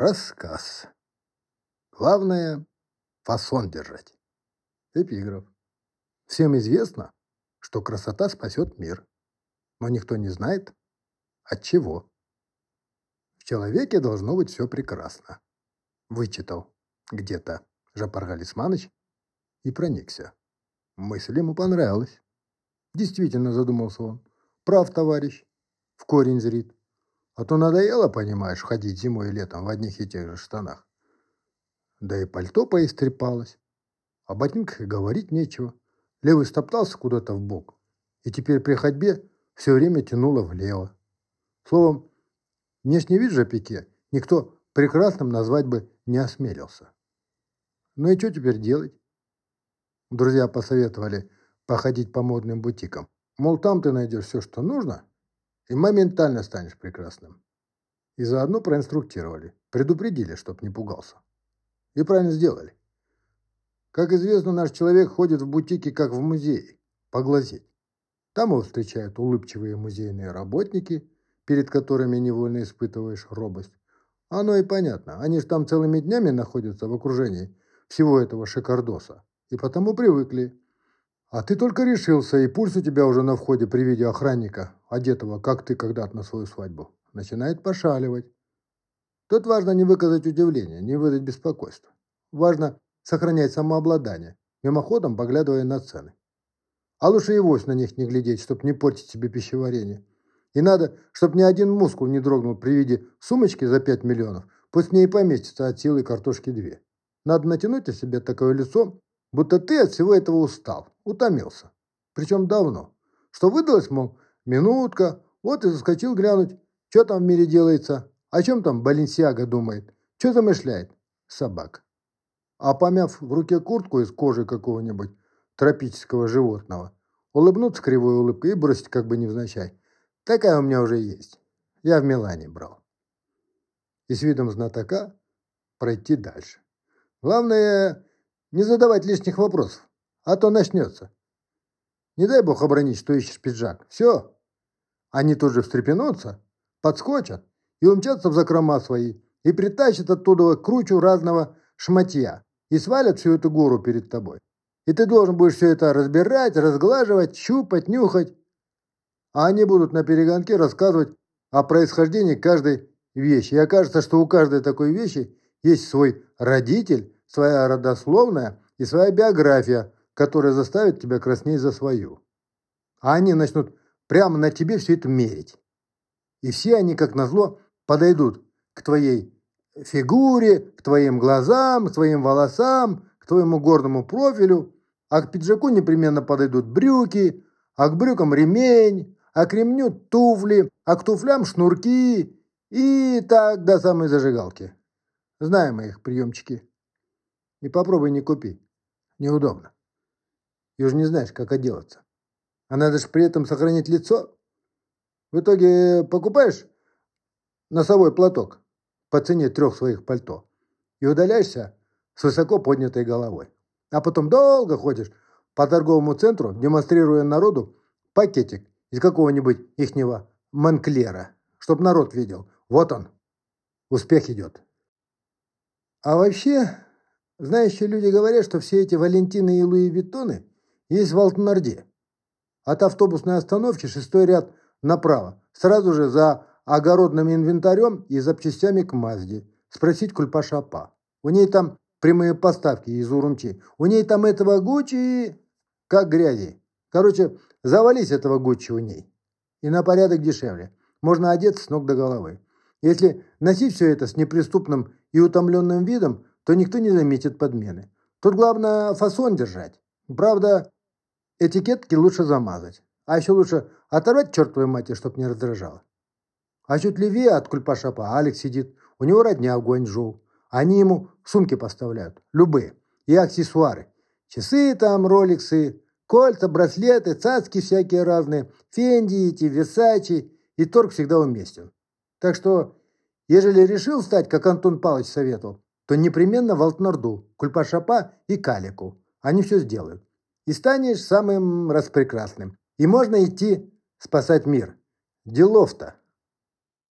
Рассказ. Главное – фасон держать. Эпиграф. Всем известно, что красота спасет мир, но никто не знает, от чего. В человеке должно быть все прекрасно. Вычитал где-то Жапаргали Сманыч и проникся. Мысль ему понравилась. Действительно, задумался он. Прав, товарищ, в корень зрит. А то надоело, понимаешь, ходить зимой и летом в одних и тех же штанах. Да и пальто поистрепалось. О ботинках и говорить нечего. Левый стоптался куда-то в бок, и теперь при ходьбе все время тянуло влево. Словом, внешний вид Жапеке никто прекрасным назвать бы не осмелился. Ну и что теперь делать? Друзья посоветовали походить по модным бутикам. Мол, там ты найдешь все, что нужно, и моментально станешь прекрасным. И заодно проинструктировали, предупредили, чтоб не пугался. И правильно сделали. Как известно, наш человек ходит в бутике, как в музее, поглазеть. Там его встречают улыбчивые музейные работники, перед которыми невольно испытываешь робость. Оно и понятно, они же там целыми днями находятся в окружении всего этого шикардоса, и потому привыкли. А ты только решился, и пульс у тебя уже на входе при виде охранника, одетого, как ты когда-то на свою свадьбу, начинает пошаливать. Тут важно не выказать удивления, не выдать беспокойства. Важно сохранять самообладание, мимоходом поглядывая на цены. А лучше и вовсе на них не глядеть, чтобы не портить себе пищеварение. И надо, чтобы ни один мускул не дрогнул при виде сумочки за 5 миллионов, пусть в ней поместится от силы картошки 2. Надо натянуть о себе такое лицо, будто ты от всего этого устал, утомился. Причем давно. Что выдалось, мол, минутка, вот и заскочил глянуть, что там в мире делается, о чем там Боленсиага думает, что замышляет собака. А помяв в руке куртку из кожи какого-нибудь тропического животного, улыбнуться кривой улыбкой и бросить как бы невзначай. Такая у меня уже есть. Я в Милане брал. И с видом знатока пройти дальше. Главное, не задавать лишних вопросов, а то начнется. Не дай бог обронить, что ищешь пиджак. Все. Они тут же встрепенутся, подскочат и умчатся в закрома свои и притащат оттуда кручу разного шматья и свалят всю эту гору перед тобой. И ты должен будешь все это разбирать, разглаживать, щупать, нюхать. А они будут на перегонке рассказывать о происхождении каждой вещи. И окажется, что у каждой такой вещи есть свой родитель, своя родословная и своя биография, которая заставит тебя краснеть за свою. А они начнут прямо на тебе все это мерить. И все они, как назло, подойдут к твоей фигуре, к твоим глазам, к твоим волосам, к твоему гордому профилю, а к пиджаку непременно подойдут брюки, а к брюкам ремень, а к ремню туфли, а к туфлям шнурки и так до самой зажигалки. Знаем мы их приемчики. И попробуй не купи. Неудобно. И уж не знаешь, как отделаться. А надо же при этом сохранить лицо. В итоге покупаешь носовой платок по цене 3 своих пальто и удаляешься с высоко поднятой головой. А потом долго ходишь по торговому центру, демонстрируя народу пакетик из какого-нибудь ихнего Монклера, чтоб народ видел. Вот он. Успех идет. А вообще, знающие люди говорят, что все эти Валентины и Луи Виттоны есть в Волтнорде. От автобусной остановки 6-й ряд направо, сразу же за огородным инвентарем и запчастями к Мазде. Спросить Кульпашапа. У ней там прямые поставки из Урумчи. У ней там этого Гуччи как грязи. Короче, завались этого Гуччи у ней. И на порядок дешевле. Можно одеться с ног до головы. Если носить все это с неприступным и утомленным видом, то никто не заметит подмены. Тут главное фасон держать. Правда, этикетки лучше замазать. А еще лучше оторвать чертовой матери, чтоб не раздражало. А чуть левее от Кульпашапа Алекс сидит. У него родня в Гуанчжоу. Они ему сумки поставляют, любые, и аксессуары. Часы там, роликсы, кольца, браслеты, цацки всякие разные, фенди, эти, версачи, и торг всегда уместен. Так что, ежели решил стать, как Антон Павлович советовал, то непременно в Алтнорду, Кульпашапа и Калику. Они все сделают. И станешь самым распрекрасным. И можно идти спасать мир. Делов-то.